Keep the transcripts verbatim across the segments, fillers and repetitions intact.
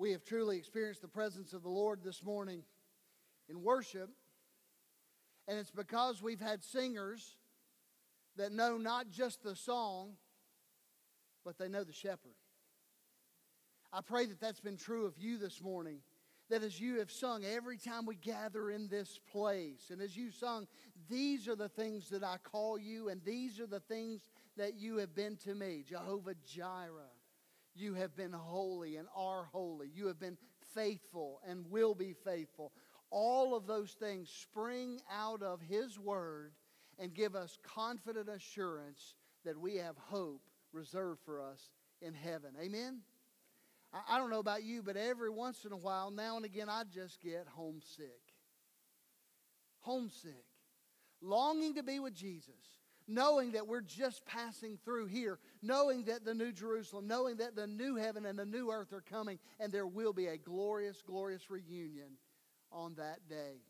We have truly experienced the presence of the Lord this morning in worship, and it's because we've had singers that know not just the song, but they know the shepherd. I pray that that's been true of you this morning, that as you have sung every time we gather in this place, and as you sung, these are the things that I call you, and these are the things that you have been to me. Jehovah Jireh, you have been holy and are holy. You have been faithful and will be faithful. All of those things spring out of His Word and give us confident assurance that we have hope reserved for us in heaven. Amen? I don't know about you, but every once in a while, now and again, I just get homesick. Homesick. Longing to be with Jesus. Knowing that we're just passing through here. Knowing that the new Jerusalem, knowing that the new heaven and the new earth are coming. And there will be a glorious, glorious reunion on that day.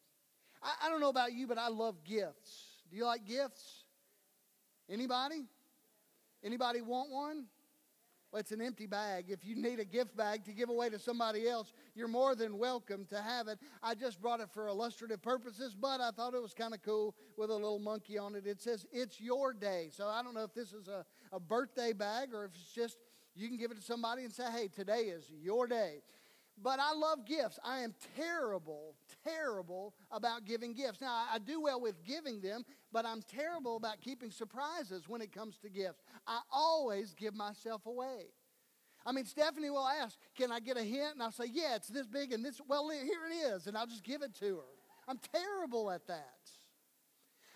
I, I don't know about you, but I love gifts. Do you like gifts? Anybody? Anybody want one? Well, it's an empty bag. If you need a gift bag to give away to somebody else, you're more than welcome to have it. I just brought it for illustrative purposes, but I thought it was kind of cool with a little monkey on it. It says, "It's your day." So I don't know if this is a, a birthday bag or if it's just you can give it to somebody and say, "Hey, today is your day." But I love gifts. I am terrible, terrible about giving gifts. Now, I do well with giving them, but I'm terrible about keeping surprises when it comes to gifts. I always give myself away. I mean, Stephanie will ask, "Can I get a hint?" And I'll say, "Yeah, it's this big and this, well, here it is." And I'll just give it to her. I'm terrible at that.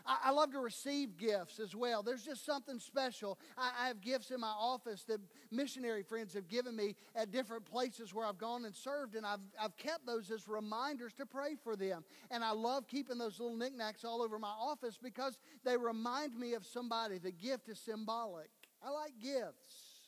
I love to receive gifts as well. There's just something special. I have gifts in my office that missionary friends have given me at different places where I've gone and served, and I've, I've kept those as reminders to pray for them. And I love keeping those little knickknacks all over my office because they remind me of somebody. The gift is symbolic. I like gifts.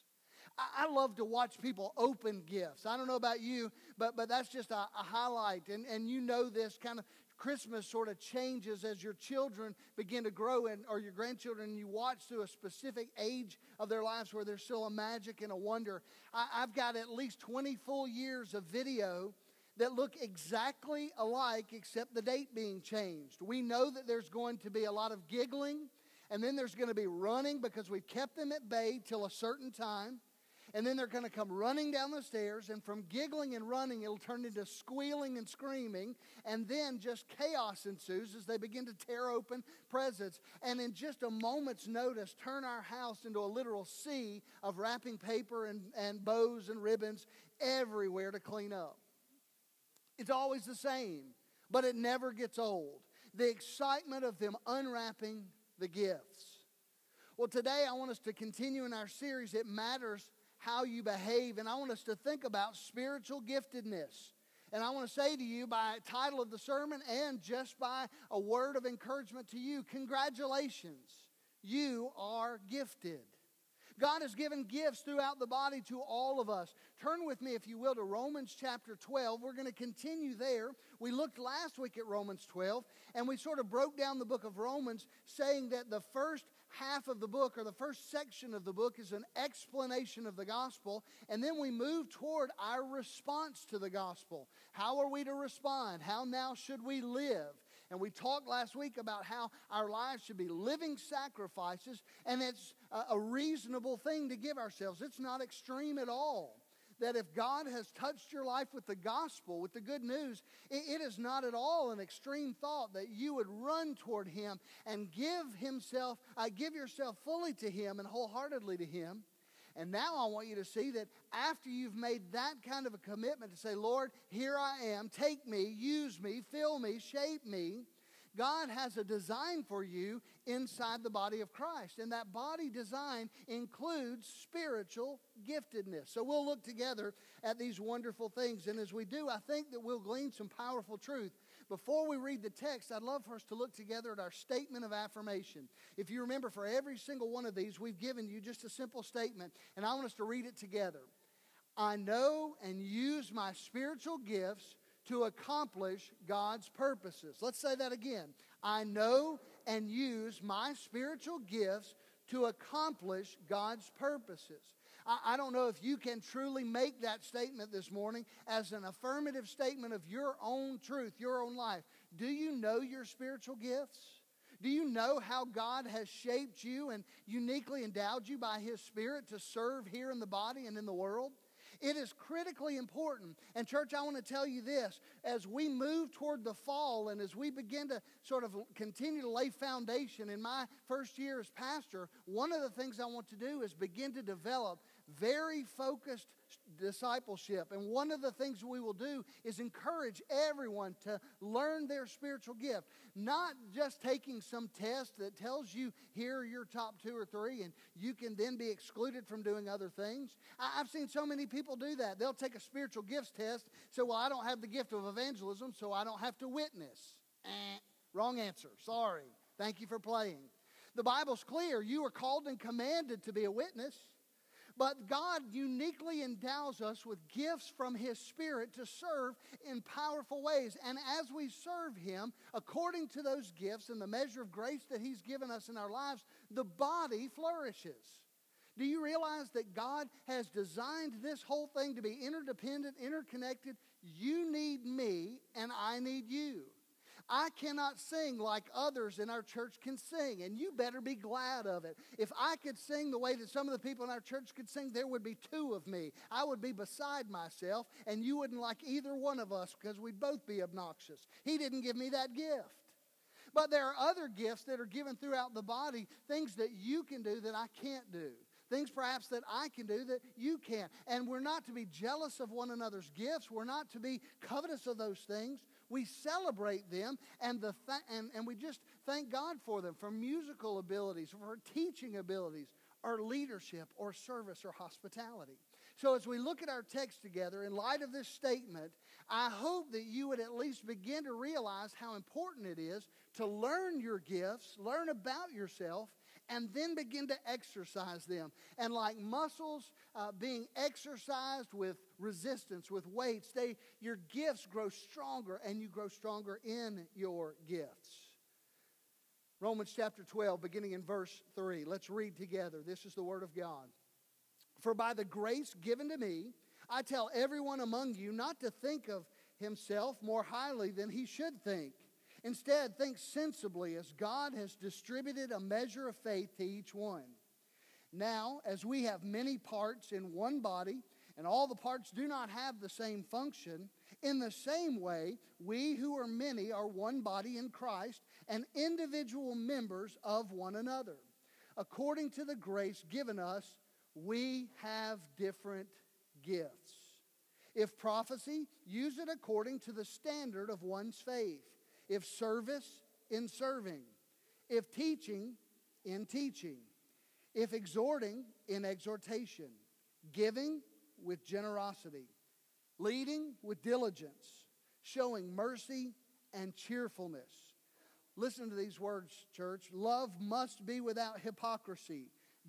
I love to watch people open gifts. I don't know about you, but, but that's just a, a highlight. And, and you know this kind of Christmas sort of changes as your children begin to grow and or your grandchildren, and you watch through a specific age of their lives where there's still a magic and a wonder. I, I've got at least twenty full years of video that look exactly alike except the date being changed. We know that there's going to be a lot of giggling, and then there's going to be running because we've kept them at bay till a certain time. And then they're going to come running down the stairs, and from giggling and running, it'll turn into squealing and screaming, and then just chaos ensues as they begin to tear open presents. And in just a moment's notice, turn our house into a literal sea of wrapping paper and, and bows and ribbons everywhere to clean up. It's always the same, but it never gets old. The excitement of them unwrapping the gifts. Well, today I want us to continue in our series, It Matters How You Behave, and I want us to think about spiritual giftedness. And I want to say to you, by title of the sermon and just by a word of encouragement to you, congratulations, you are gifted. God has given gifts throughout the body to all of us. Turn with me, if you will, to Romans chapter twelve. We're going to continue there. We looked last week at Romans twelve, and we sort of broke down the book of Romans, saying that the first half of the book, or the first section of the book, is an explanation of the gospel, and then we move toward our response to the gospel. How are we to respond? How now should we live? And we talked last week about how our lives should be living sacrifices, and it's a reasonable thing to give ourselves. It's not extreme at all. That if God has touched your life with the gospel, with the good news, it is not at all an extreme thought that you would run toward Him and give Himself, uh, give yourself fully to Him and wholeheartedly to Him. And now I want you to see that after you've made that kind of a commitment to say, "Lord, here I am, take me, use me, fill me, shape me," God has a design for you inside the body of Christ. And that body design includes spiritual giftedness. So we'll look together at these wonderful things. And as we do, I think that we'll glean some powerful truth. Before we read the text, I'd love for us to look together at our statement of affirmation. If you remember, for every single one of these, we've given you just a simple statement. And I want us to read it together. I know and use my spiritual gifts to accomplish God's purposes. Let's say that again. I know and use my spiritual gifts to accomplish God's purposes. I, I don't know if you can truly make that statement this morning as an affirmative statement of your own truth, your own life. Do you know your spiritual gifts? Do you know how God has shaped you and uniquely endowed you by His Spirit to serve here in the body and in the world? It is critically important. And church, I want to tell you this. As we move toward the fall and as we begin to sort of continue to lay foundation in my first year as pastor, one of the things I want to do is begin to develop very focused discipleship. And one of the things we will do is encourage everyone to learn their spiritual gift. Not just taking some test that tells you here are your top two or three and you can then be excluded from doing other things. I've seen so many people do that. They'll take a spiritual gifts test, say, well, I don't have the gift of evangelism, so I don't have to witness. Eh, wrong answer. Sorry. Thank you for playing. The Bible's clear. You are called and commanded to be a witness. But God uniquely endows us with gifts from His Spirit to serve in powerful ways. And as we serve Him, according to those gifts and the measure of grace that He's given us in our lives, the body flourishes. Do you realize that God has designed this whole thing to be interdependent, interconnected? You need me and I need you. I cannot sing like others in our church can sing, and you better be glad of it. If I could sing the way that some of the people in our church could sing, there would be two of me. I would be beside myself, and you wouldn't like either one of us because we'd both be obnoxious. He didn't give me that gift. But there are other gifts that are given throughout the body, things that you can do that I can't do. Things perhaps that I can do that you can't. And we're not to be jealous of one another's gifts. We're not to be covetous of those things. We celebrate them and, the th- and, and we just thank God for them, for musical abilities, for teaching abilities, or leadership, or service, or hospitality. So as we look at our text together, in light of this statement, I hope that you would at least begin to realize how important it is to learn your gifts, learn about yourself, and then begin to exercise them. And like muscles uh, being exercised with resistance, with weights, they, your gifts grow stronger and you grow stronger in your gifts. Romans chapter twelve, beginning in verse three. Let's read together. This is the word of God. For by the grace given to me, I tell everyone among you not to think of himself more highly than he should think. Instead, think sensibly, as God has distributed a measure of faith to each one. Now, as we have many parts in one body, and all the parts do not have the same function, in the same way, we who are many are one body in Christ and individual members of one another. According to the grace given us, we have different gifts. If prophecy, use it according to the standard of one's faith. If service, in serving. If teaching, in teaching. If exhorting, in exhortation. Giving, with generosity. Leading, with diligence. Showing mercy and cheerfulness. Listen to these words, church. Love must be without hypocrisy.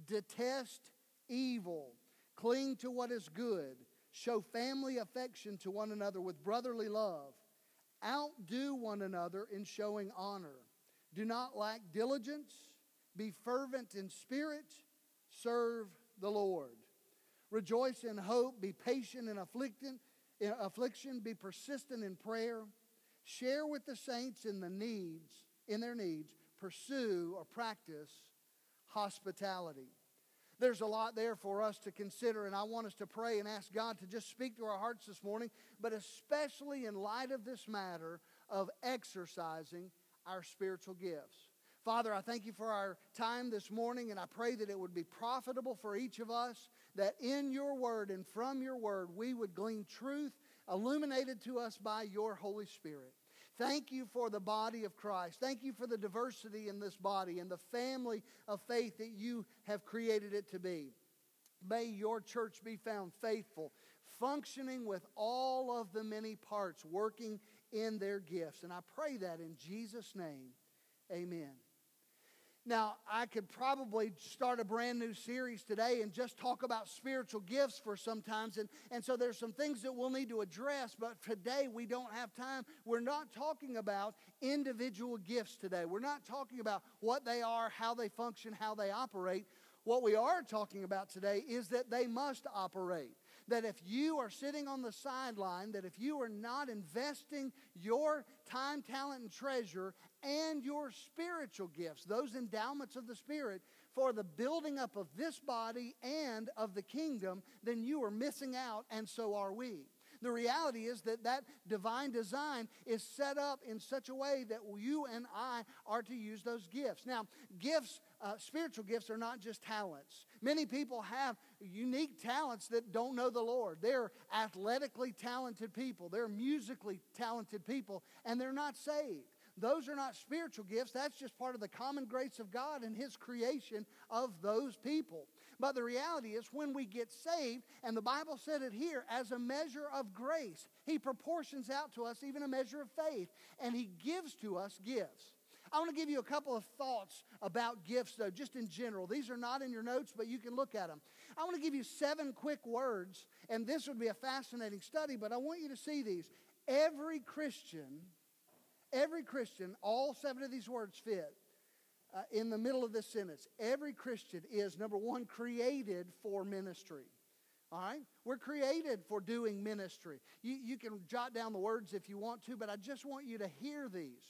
Detest evil, cling to what is good, show family affection to one another with brotherly love, outdo one another in showing honor, do not lack diligence, be fervent in spirit, serve the Lord, rejoice in hope, be patient in affliction, be persistent in prayer, share with the saints in the needs, in their needs, pursue or practice hospitality. There's a lot there for us to consider, and I want us to pray and ask God to just speak to our hearts this morning, but especially in light of this matter of exercising our spiritual gifts. Father, I thank you for our time this morning, and I pray that it would be profitable for each of us, that in your word and from your word we would glean truth illuminated to us by your Holy Spirit. Thank you for the body of Christ. Thank you for the diversity in this body and the family of faith that you have created it to be. May your church be found faithful, functioning with all of the many parts, working in their gifts. And I pray that in Jesus' name, amen. Now, I could probably start a brand new series today and just talk about spiritual gifts for some times. And, and so there's some things that we'll need to address, but today we don't have time. We're not talking about individual gifts today. We're not talking about what they are, how they function, how they operate. What we are talking about today is that they must operate. That if you are sitting on the sideline, that if you are not investing your time, talent, and treasure and your spiritual gifts, those endowments of the Spirit, for the building up of this body and of the kingdom, then you are missing out, and so are we. The reality is that that divine design is set up in such a way that you and I are to use those gifts. Now, gifts, uh, spiritual gifts are not just talents. Many people have unique talents that don't know the Lord. They're athletically talented people. They're musically talented people, and they're not saved. Those are not spiritual gifts. That's just part of the common grace of God and His creation of those people. But the reality is when we get saved, and the Bible said it here, as a measure of grace, He proportions out to us even a measure of faith, and He gives to us gifts. I want to give you a couple of thoughts about gifts, though, just in general. These are not in your notes, but you can look at them. I want to give you seven quick words, and this would be a fascinating study, but I want you to see these. Every Christian... Every Christian, all seven of these words fit uh, in the middle of this sentence. Every Christian is, number one, created for ministry. All right? We're created for doing ministry. You, you can jot down the words if you want to, but I just want you to hear these.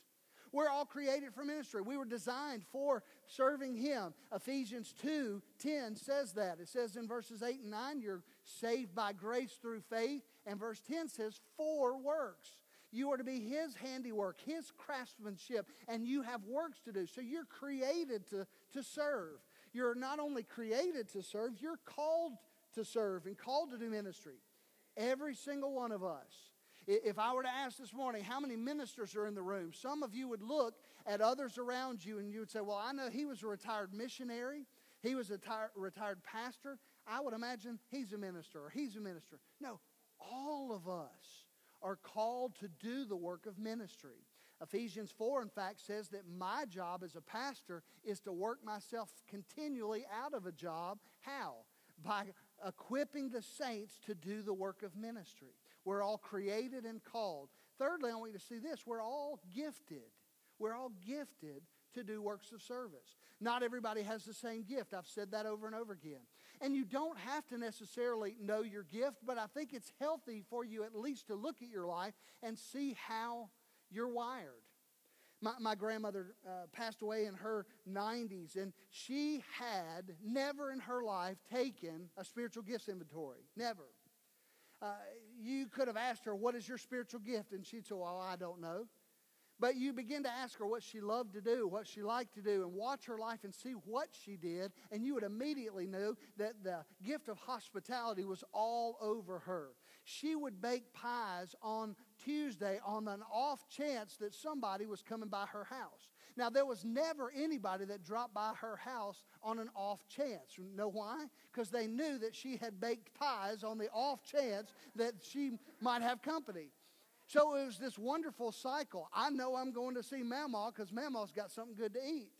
We're all created for ministry. We were designed for serving Him. Ephesians two ten says that. It says in verses eight and nine, you're saved by grace through faith. And verse ten says, for works. You are to be His handiwork, His craftsmanship, and you have works to do. So you're created to, to serve. You're not only created to serve, you're called to serve and called to do ministry. Every single one of us. If I were to ask this morning, how many ministers are in the room? Some of you would look at others around you and you would say, well, I know he was a retired missionary. He was a tire, retired pastor. I would imagine he's a minister or he's a minister. No, all of us are called to do the work of ministry. Ephesians four, in fact, says that my job as a pastor is to work myself continually out of a job. How? By equipping the saints to do the work of ministry. We're all created and called. Thirdly, I want you to see this. We're all gifted. We're all gifted to do works of service. Not everybody has the same gift. I've said that over and over again. And you don't have to necessarily know your gift, but I think it's healthy for you at least to look at your life and see how you're wired. My, my grandmother uh, passed away in her nineties, and she had never in her life taken a spiritual gifts inventory. Never. Uh, you could have asked her, what is your spiritual gift? And she'd say, well, I don't know. But you begin to ask her what she loved to do, what she liked to do, and watch her life and see what she did, and you would immediately know that the gift of hospitality was all over her. She would bake pies on Tuesday on an off chance that somebody was coming by her house. Now, there was never anybody that dropped by her house on an off chance. You know why? Because they knew that she had baked pies on the off chance that she might have company. So it was this wonderful cycle. I know I'm going to see Mamaw because Mamaw's got something good to eat.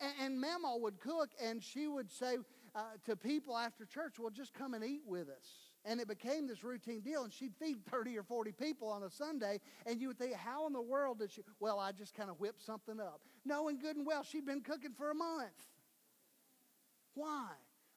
And, and Mamaw would cook, and she would say uh, to people after church, well, just come and eat with us. And it became this routine deal, and she'd feed thirty or forty people on a Sunday, and you would think, how in the world did she? Well, I just kind of whipped something up. Knowing good and well, she'd been cooking for a month. Why?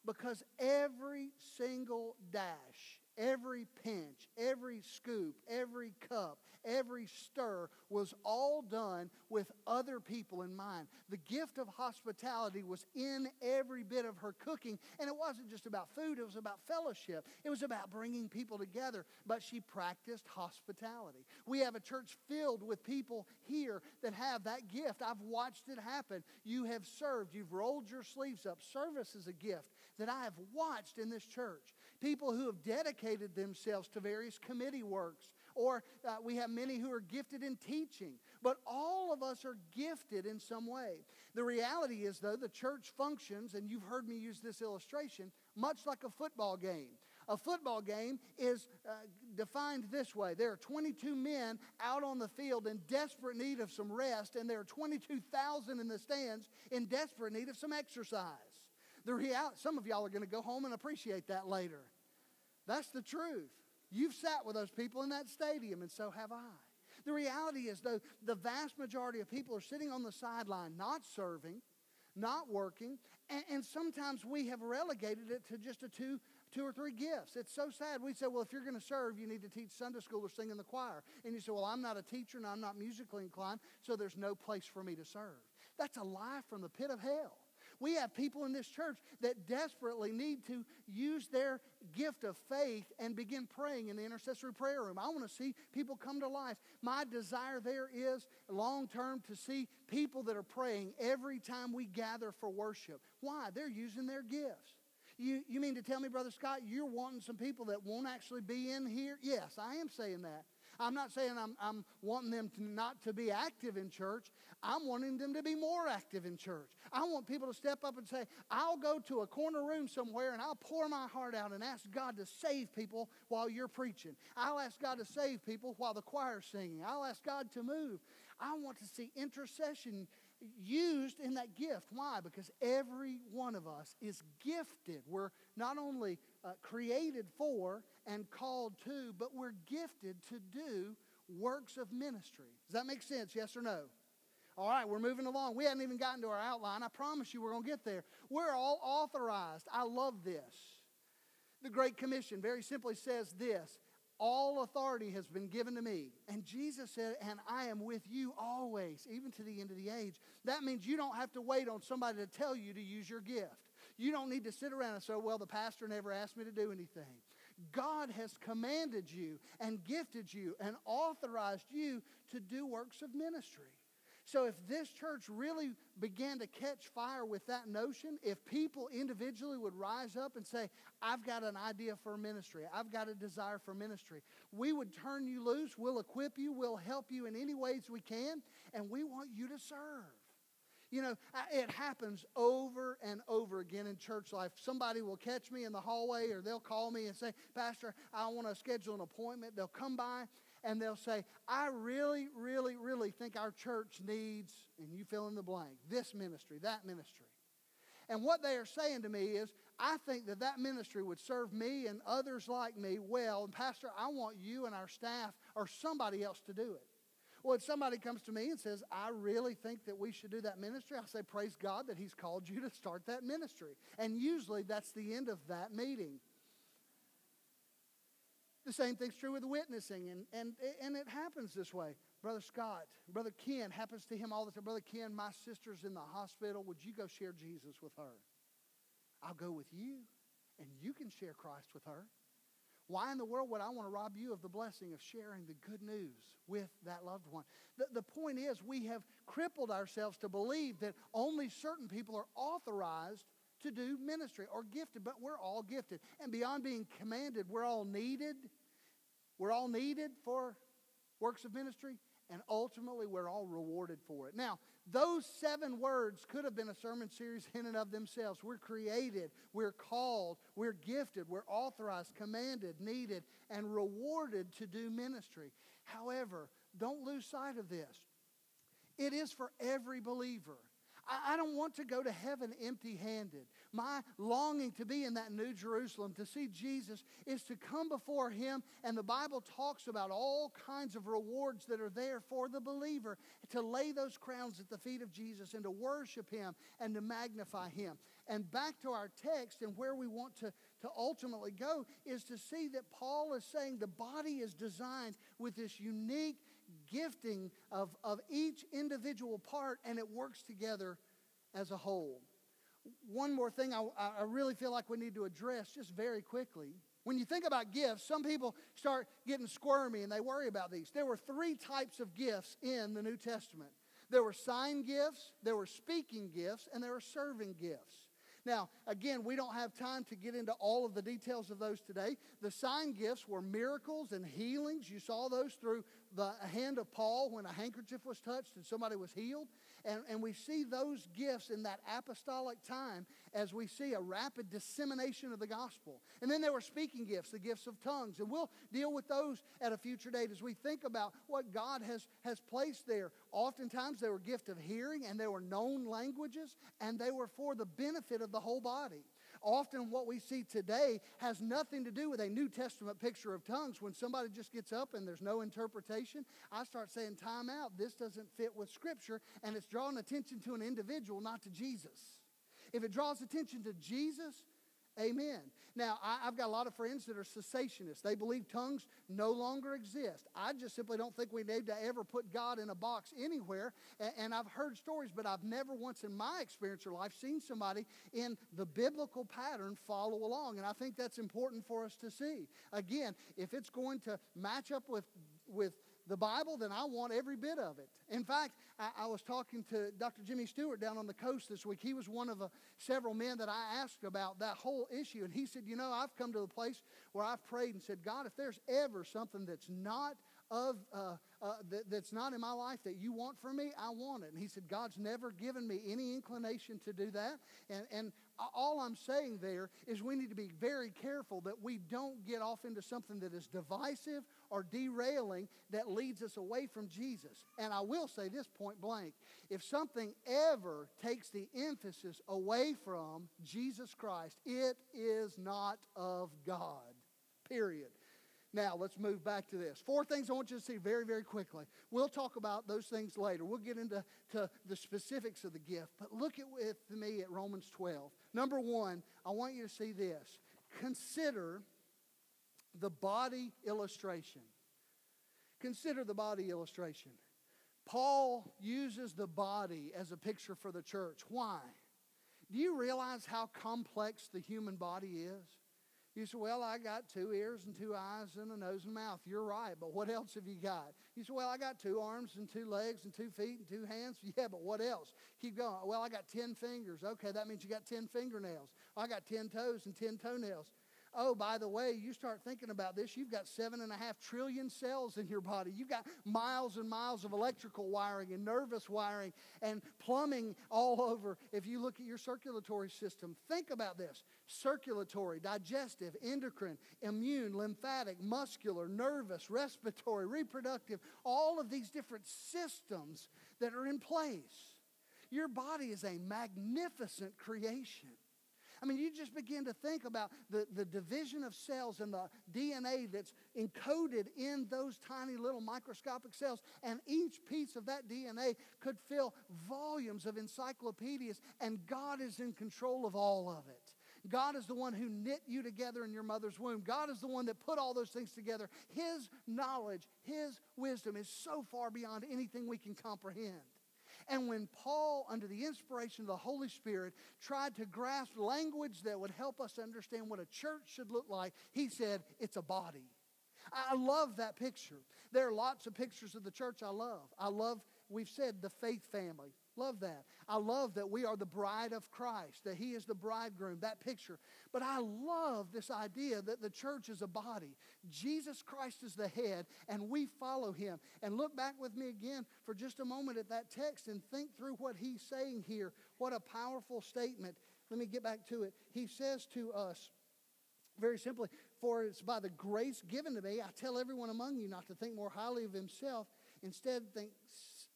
Because every single dash, every pinch, every scoop, every cup, every stir was all done with other people in mind. The gift of hospitality was in every bit of her cooking, and it wasn't just about food, it was about fellowship. It was about bringing people together, but she practiced hospitality. We have a church filled with people here that have that gift. I've watched it happen. You have served. You've rolled your sleeves up. Service is a gift that I have watched in this church. People who have dedicated themselves to various committee works, or uh, we have many who are gifted in teaching, but all of us are gifted in some way. The reality is, though, the church functions, and you've heard me use this illustration, much like a football game. A football game is uh, defined this way. There are twenty-two men out on the field in desperate need of some rest, and there are twenty-two thousand in the stands in desperate need of some exercise. The reality, some of y'all are going to go home and appreciate that later. That's the truth. You've sat with those people in that stadium, and so have I. The reality is, though, the vast majority of people are sitting on the sideline, not serving, not working, and, and sometimes we have relegated it to just a two, two or three gifts. It's so sad. We say, well, if you're going to serve, you need to teach Sunday school or sing in the choir. And you say, well, I'm not a teacher and I'm not musically inclined, so there's no place for me to serve. That's a lie from the pit of hell. We have people in this church that desperately need to use their gift of faith and begin praying in the intercessory prayer room. I want to see people come to life. My desire there is long-term to see people that are praying every time we gather for worship. Why? They're using their gifts. You, you mean to tell me, Brother Scott, you're wanting some people that won't actually be in here? Yes, I am saying that. I'm not saying I'm, I'm wanting them to not to be active in church. I'm wanting them to be more active in church. I want people to step up and say, I'll go to a corner room somewhere and I'll pour my heart out and ask God to save people while you're preaching. I'll ask God to save people while the choir's singing. I'll ask God to move. I want to see intercession used in that gift. Why? Because every one of us is gifted. We're not only uh, created for and called to, but we're gifted to do works of ministry. Does that make sense? Yes or no? All right, we're moving along. We haven't even gotten to our outline. I promise you we're going to get there. We're all authorized. I love this. The Great Commission very simply says this: all authority has been given to me. And Jesus said, and I am with you always, even to the end of the age. That means you don't have to wait on somebody to tell you to use your gift. You don't need to sit around and say, well, the pastor never asked me to do anything. God has commanded you and gifted you and authorized you to do works of ministry. So if this church really began to catch fire with that notion, if people individually would rise up and say, I've got an idea for ministry, I've got a desire for ministry, we would turn you loose, we'll equip you, we'll help you in any ways we can, and we want you to serve. You know, it happens over and over again in church life. Somebody will catch me in the hallway or they'll call me and say, Pastor, I want to schedule an appointment. They'll come by and they'll say, I really, really, really think our church needs, and you fill in the blank, this ministry, that ministry. And what they are saying to me is, I think that that ministry would serve me and others like me well. And Pastor, I want you and our staff or somebody else to do it. Well, if somebody comes to me and says, I really think that we should do that ministry, I say, praise God that he's called you to start that ministry. And usually that's the end of that meeting. The same thing's true with witnessing, and, and, and it happens this way. Brother Scott, Brother Ken, happens to him all the time. Brother Ken, my sister's in the hospital. Would you go share Jesus with her? I'll go with you, and you can share Christ with her. Why in the world would I want to rob you of the blessing of sharing the good news with that loved one? The, the point is, we have crippled ourselves to believe that only certain people are authorized to do ministry or gifted, but we're all gifted. And beyond being commanded, we're all needed. We're all needed for works of ministry, and ultimately we're all rewarded for it. Now, those seven words could have been a sermon series in and of themselves. We're created, we're called, we're gifted, we're authorized, commanded, needed, and rewarded to do ministry. However, don't lose sight of this. It is for every believer. I don't want to go to heaven empty-handed. My longing to be in that New Jerusalem, to see Jesus, is to come before him. And the Bible talks about all kinds of rewards that are there for the believer, to lay those crowns at the feet of Jesus and to worship him and to magnify him. And back to our text and where we want to, to ultimately go is to see that Paul is saying the body is designed with this unique gifting of, of each individual part, and it works together as a whole. One more thing I, I really feel like we need to address just very quickly. When you think about gifts, some people start getting squirmy and they worry about these. There were three types of gifts in the New Testament. There were sign gifts, there were speaking gifts, and there were serving gifts. Now, again, we don't have time to get into all of the details of those today. The sign gifts were miracles and healings. You saw those through the hand of Paul when a handkerchief was touched and somebody was healed. And, and we see those gifts in that apostolic time as we see a rapid dissemination of the gospel. And then there were speaking gifts, the gifts of tongues. And we'll deal with those at a future date as we think about what God has, has placed there. Oftentimes they were gift of hearing, and they were known languages, and they were for the benefit of the whole body. often what we see today has nothing to do with a New Testament picture of tongues. When somebody just gets up and there's no interpretation, I start saying, time out, this doesn't fit with Scripture, and it's drawing attention to an individual, not to Jesus. If it draws attention to Jesus, amen. Now, I, I've got a lot of friends that are cessationists. They believe tongues no longer exist. I just simply don't think we need to ever put God in a box anywhere. And, and I've heard stories, but I've never once in my experience or life seen somebody in the biblical pattern follow along. And I think that's important for us to see. Again, if it's going to match up with with the Bible, then I want every bit of it. In fact, I, I was talking to Doctor Jimmy Stewart down on the coast this week. He was one of a, several men that I asked about that whole issue. And he said, you know, I've come to the place where I've prayed and said, God, if there's ever something that's not of uh, uh, that, that's not in my life that you want from me, I want it. And he said, God's never given me any inclination to do that. And, and all I'm saying there is we need to be very careful that we don't get off into something that is divisive or derailing that leads us away from Jesus. And I will say this point blank. If something ever takes the emphasis away from Jesus Christ, it is not of God. Period. Now, let's move back to this. Four things I want you to see very, very quickly. We'll talk about those things later. We'll get into to the specifics of the gift. But look at with me at Romans twelve. Number one, I want you to see this. Consider the body illustration. Consider the body illustration. Paul uses the body as a picture for the church. Why? Do you realize how complex the human body is? You say, well, I got two ears and two eyes and a nose and mouth. You're right, but what else have you got? You say, well, I got two arms and two legs and two feet and two hands. Yeah, but what else? Keep going. Well, I got ten fingers. Okay, that means you got ten fingernails. I got ten toes and ten toenails. Oh, by the way, you start thinking about this, you've got seven and a half trillion cells in your body. You've got miles and miles of electrical wiring and nervous wiring and plumbing all over. If you look at your circulatory system, think about this. Circulatory, digestive, endocrine, immune, lymphatic, muscular, nervous, respiratory, reproductive, all of these different systems that are in place. Your body is a magnificent creation. I mean, you just begin to think about the, the division of cells and the D N A that's encoded in those tiny little microscopic cells. And each piece of that D N A could fill volumes of encyclopedias. And God is in control of all of it. God is the one who knit you together in your mother's womb. God is the one that put all those things together. His knowledge, His wisdom is so far beyond anything we can comprehend. And when Paul, under the inspiration of the Holy Spirit, tried to grasp language that would help us understand what a church should look like, he said, it's a body. I love that picture. There are lots of pictures of the church I love. I love, we've said, the faith family. Love that. I love that we are the bride of Christ, that He is the bridegroom, that picture. But I love this idea that the church is a body. Jesus Christ is the head, and we follow Him. And look back with me again for just a moment at that text and think through what He's saying here. What a powerful statement. Let me get back to it. He says to us, very simply, for it's by the grace given to me, I tell everyone among you not to think more highly of himself. Instead, think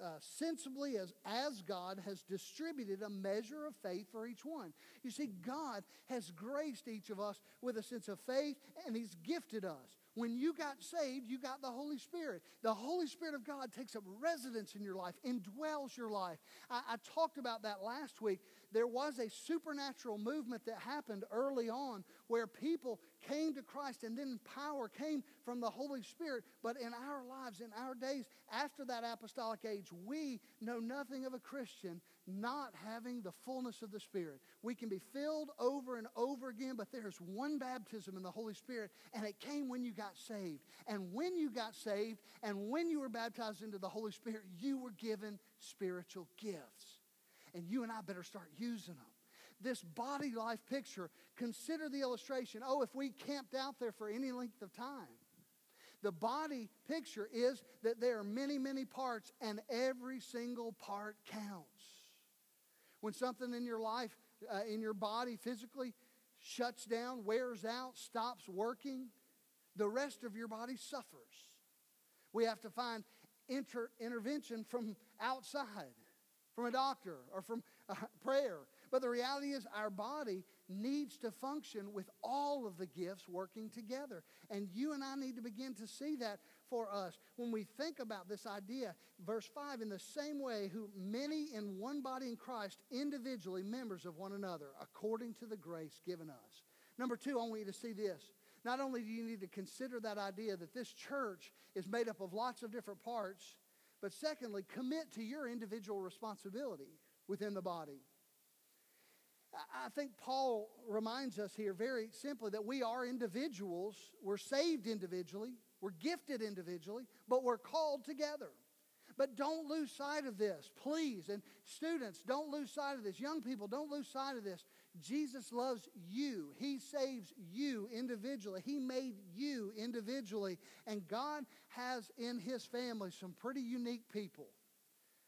Uh, sensibly as, as God has distributed a measure of faith for each one. You see, God has graced each of us with a sense of faith, and He's gifted us. When you got saved, you got the Holy Spirit. The Holy Spirit of God takes up residence in your life, indwells your life. I, I talked about that last week. There was a supernatural movement that happened early on where people came to Christ, and then power came from the Holy Spirit. But in our lives, in our days, after that apostolic age, we know nothing of a Christian not having the fullness of the Spirit. We can be filled over and over again, but there's one baptism in the Holy Spirit, and it came when you got saved. And when you got saved, and when you were baptized into the Holy Spirit, you were given spiritual gifts. And you and I better start using them. This body life picture, consider the illustration. Oh, if we camped out there for any length of time. The body picture is that there are many, many parts, and every single part counts. When something in your life, uh, in your body physically shuts down, wears out, stops working, the rest of your body suffers. We have to find inter- intervention from outside, from a doctor or from uh, prayer. But the reality is our body needs to function with all of the gifts working together. And you and I need to begin to see that for us. When we think about this idea, verse five, in the same way who many in one body in Christ, individually members of one another, according to the grace given us. Number two, I want you to see this. Not only do you need to consider that idea that this church is made up of lots of different parts, but secondly, commit to your individual responsibility within the body. I think Paul reminds us here very simply that we are individuals. We're saved individually. We're gifted individually, but we're called together. But don't lose sight of this, please. And students, don't lose sight of this. Young people, don't lose sight of this. Jesus loves you. He saves you individually. He made you individually. And God has in His family some pretty unique people.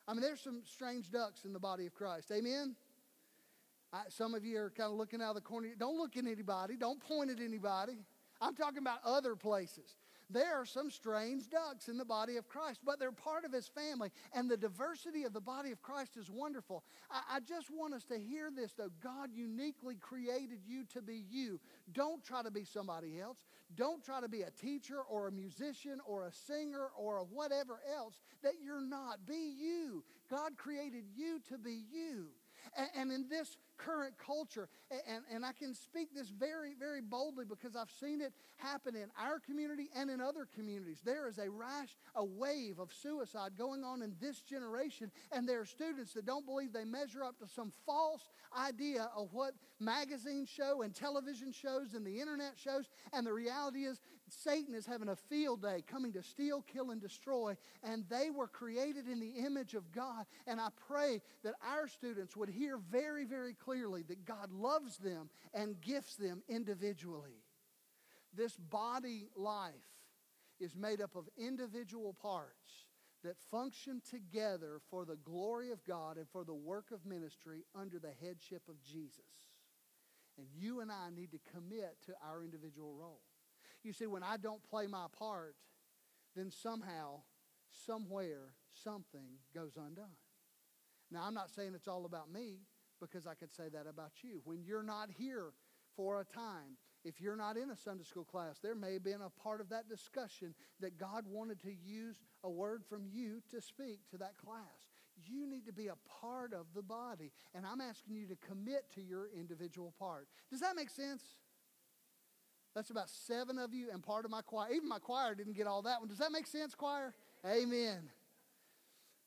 I mean, there's some strange ducks in the body of Christ. Amen? I, some of you are kind of looking out of the corner. Don't look at anybody. Don't point at anybody. I'm talking about other places. There are some strange ducks in the body of Christ, but they're part of His family. And the diversity of the body of Christ is wonderful. I, I just want us to hear this, though. God uniquely created you to be you. Don't try to be somebody else. Don't try to be a teacher or a musician or a singer or a whatever else that you're not. Be you. God created you to be you. And in this current culture, and I can speak this very, very boldly because I've seen it happen in our community and in other communities. There is a rash, a wave of suicide going on in this generation, and there are students that don't believe they measure up to some false idea of what magazine show and television shows and the internet shows, and the reality is Satan is having a field day, coming to steal, kill, and destroy, and they were created in the image of God, and I pray that our students would hear very, very clearly that God loves them and gifts them individually. This body life is made up of individual parts that function together for the glory of God and for the work of ministry under the headship of Jesus. And you and I need to commit to our individual role. You see, when I don't play my part, then somehow, somewhere, something goes undone. Now, I'm not saying it's all about me, because I could say that about you. When you're not here for a time, if you're not in a Sunday school class, there may have been a part of that discussion that God wanted to use a word from you to speak to that class. You need to be a part of the body, and I'm asking you to commit to your individual part. Does that make sense? That's about seven of you and part of my choir. Even my choir didn't get all that one. Does that make sense, choir? Amen.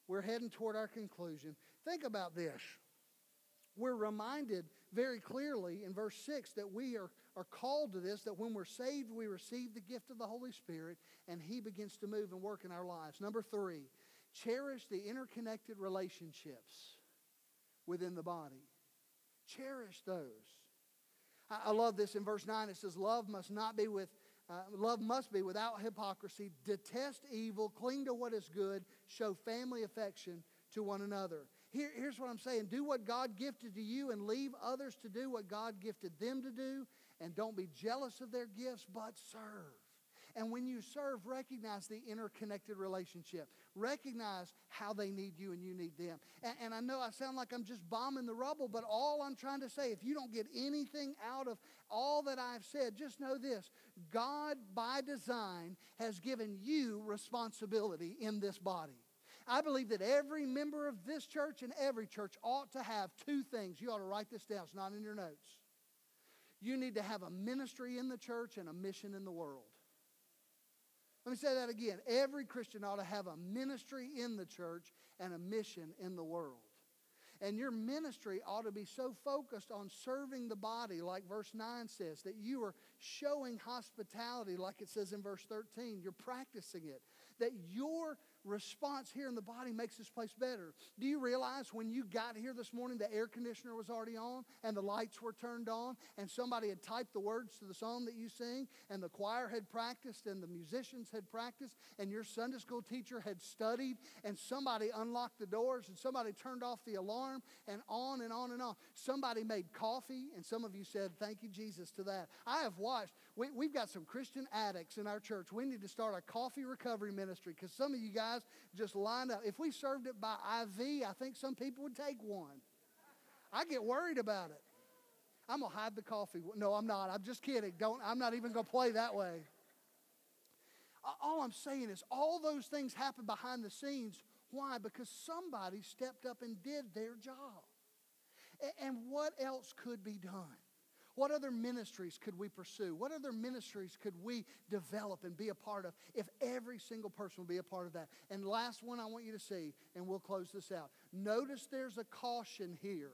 We're heading toward our conclusion. Think about this. We're reminded very clearly in verse six that we are, are called to this, that when we're saved, we receive the gift of the Holy Spirit, and He begins to move and work in our lives. Number three, cherish the interconnected relationships within the body. Cherish those. I, I love this in verse nine. It says, love must not be with Uh, love must be without hypocrisy. Detest evil, cling to what is good, show family affection to one another. Here, here's what I'm saying. Do what God gifted to you and leave others to do what God gifted them to do. And don't be jealous of their gifts, but serve. And when you serve, recognize the interconnected relationship. Recognize how they need you and you need them. And, and I know I sound like I'm just bombing the rubble, but all I'm trying to say, if you don't get anything out of all that I've said, just know this. God, by design, has given you responsibility in this body. I believe that every member of this church and every church ought to have two things. You ought to write this down. It's not in your notes. You need to have a ministry in the church and a mission in the world. Let me say that again. Every Christian ought to have a ministry in the church and a mission in the world. And your ministry ought to be so focused on serving the body, like verse nine says, that you are showing hospitality, like it says in verse thirteen. You're practicing it. That your response here in the body makes this place better. Do you realize when you got here this morning, the air conditioner was already on and the lights were turned on and somebody had typed the words to the song that you sing and the choir had practiced and the musicians had practiced and your Sunday school teacher had studied and somebody unlocked the doors and somebody turned off the alarm and on and on and on. Somebody made coffee and some of you said, thank you, Jesus, to that. I have watched. We, we've got some Christian addicts in our church. We need to start a coffee recovery ministry because some of you guys just lined up. If we served it by I V, I think some people would take one. I get worried about it. I'm going to hide the coffee. No, I'm not. I'm just kidding. Don't. I'm not even going to play that way. All I'm saying is all those things happen behind the scenes. Why? Because somebody stepped up and did their job. And what else could be done? What other ministries could we pursue? What other ministries could we develop and be a part of if every single person would be a part of that? And last one I want you to see, and we'll close this out. Notice there's a caution here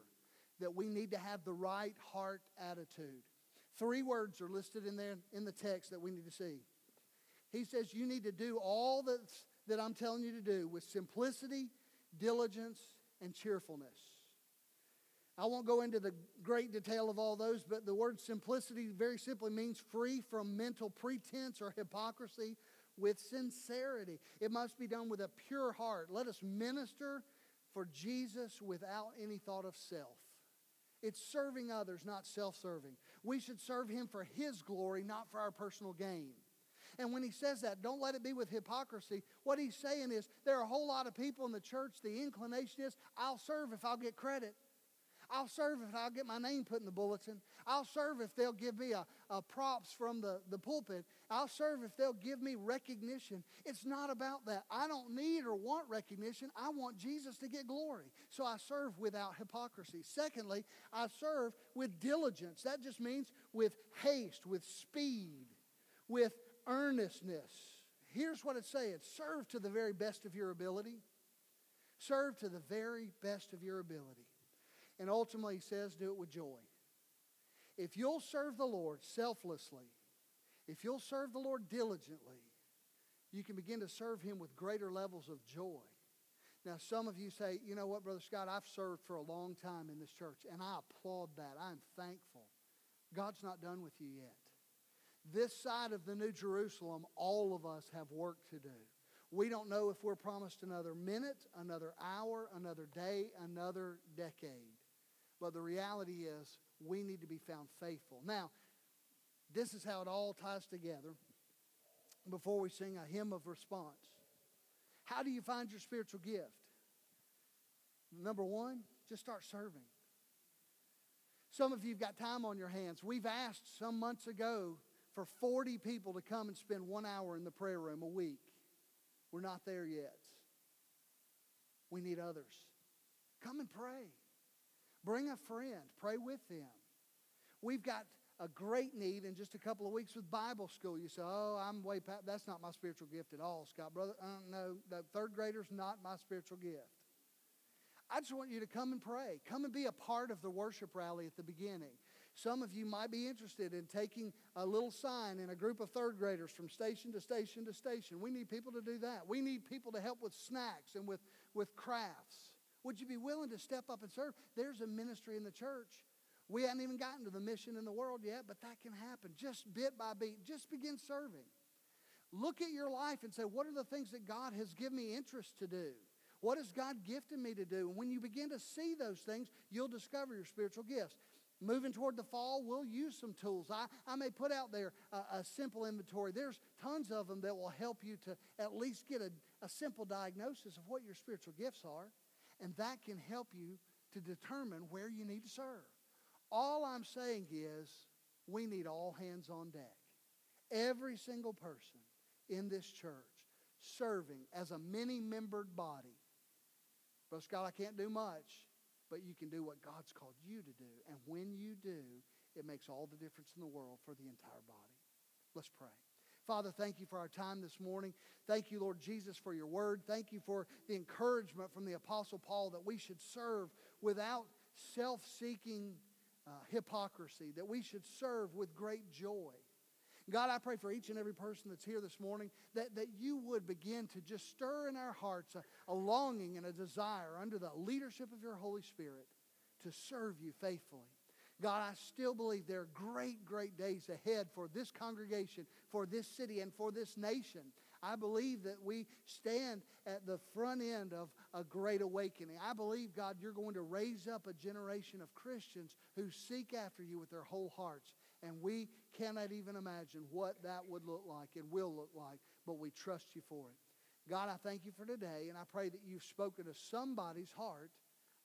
that we need to have the right heart attitude. Three words are listed in there in the text that we need to see. He says you need to do all that, that I'm telling you to do with simplicity, diligence, and cheerfulness. I won't go into the great detail of all those, but the word simplicity very simply means free from mental pretense or hypocrisy with sincerity. It must be done with a pure heart. Let us minister for Jesus without any thought of self. It's serving others, not self-serving. We should serve Him for His glory, not for our personal gain. And when he says that, don't let it be with hypocrisy. What he's saying is there are a whole lot of people in the church, the inclination is, I'll serve if I'll get credit. I'll serve if I'll get my name put in the bulletin. I'll serve if they'll give me a, a props from the, the pulpit. I'll serve if they'll give me recognition. It's not about that. I don't need or want recognition. I want Jesus to get glory. So I serve without hypocrisy. Secondly, I serve with diligence. That just means with haste, with speed, with earnestness. Here's what it's saying. Serve to the very best of your ability. Serve to the very best of your ability. And ultimately, he says, do it with joy. If you'll serve the Lord selflessly, if you'll serve the Lord diligently, you can begin to serve Him with greater levels of joy. Now, some of you say, you know what, Brother Scott, I've served for a long time in this church, and I applaud that. I'm thankful. God's not done with you yet. This side of the New Jerusalem, all of us have work to do. We don't know if we're promised another minute, another hour, another day, another decade. But the reality is, we need to be found faithful. Now, this is how it all ties together before we sing a hymn of response. How do you find your spiritual gift? Number one, just start serving. Some of you have got time on your hands. We've asked some months ago for forty people to come and spend one hour in the prayer room a week. We're not there yet. We need others. Come and pray. Bring a friend. Pray with them. We've got a great need in just a couple of weeks with Bible school. You say, oh, I'm way past. That's not my spiritual gift at all, Scott. Brother, uh, no, the third grader's not my spiritual gift. I just want you to come and pray. Come and be a part of the worship rally at the beginning. Some of you might be interested in taking a little sign and a group of third graders from station to station to station. We need people to do that. We need people to help with snacks and with, with crafts. Would you be willing to step up and serve? There's a ministry in the church. We haven't even gotten to the mission in the world yet, but that can happen. Just bit by bit, just begin serving. Look at your life and say, what are the things that God has given me interest to do? What has God gifted me to do? And when you begin to see those things, you'll discover your spiritual gifts. Moving toward the fall, we'll use some tools. I, I may put out there a, a simple inventory. There's tons of them that will help you to at least get a, a simple diagnosis of what your spiritual gifts are. And that can help you to determine where you need to serve. All I'm saying is we need all hands on deck. Every single person in this church serving as a many-membered body. Brother Scott, I can't do much. But you can do what God's called you to do. And when you do, it makes all the difference in the world for the entire body. Let's pray. Father, thank you for our time this morning. Thank you, Lord Jesus, for your word. Thank you for the encouragement from the Apostle Paul that we should serve without self-seeking uh, hypocrisy, that we should serve with great joy. God, I pray for each and every person that's here this morning that, that you would begin to just stir in our hearts a, a longing and a desire under the leadership of your Holy Spirit to serve you faithfully. God, I still believe there are great, great days ahead for this congregation, for this city, and for this nation. I believe that we stand at the front end of a great awakening. I believe, God, you're going to raise up a generation of Christians who seek after you with their whole hearts. And we cannot even imagine what that would look like and will look like, but we trust you for it. God, I thank you for today, and I pray that you've spoken to somebody's heart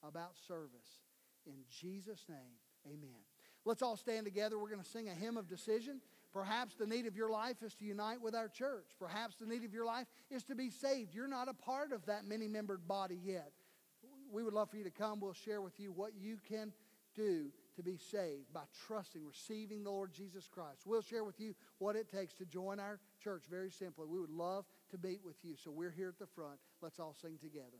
about service. In Jesus' name, amen. Let's all stand together. We're going to sing a hymn of decision. Perhaps the need of your life is to unite with our church. Perhaps the need of your life is to be saved. You're not a part of that many-membered body yet. We would love for you to come. We'll share with you what you can do to be saved by trusting, receiving the Lord Jesus Christ. We'll share with you what it takes to join our church very simply. We would love to meet with you. So we're here at the front. Let's all sing together.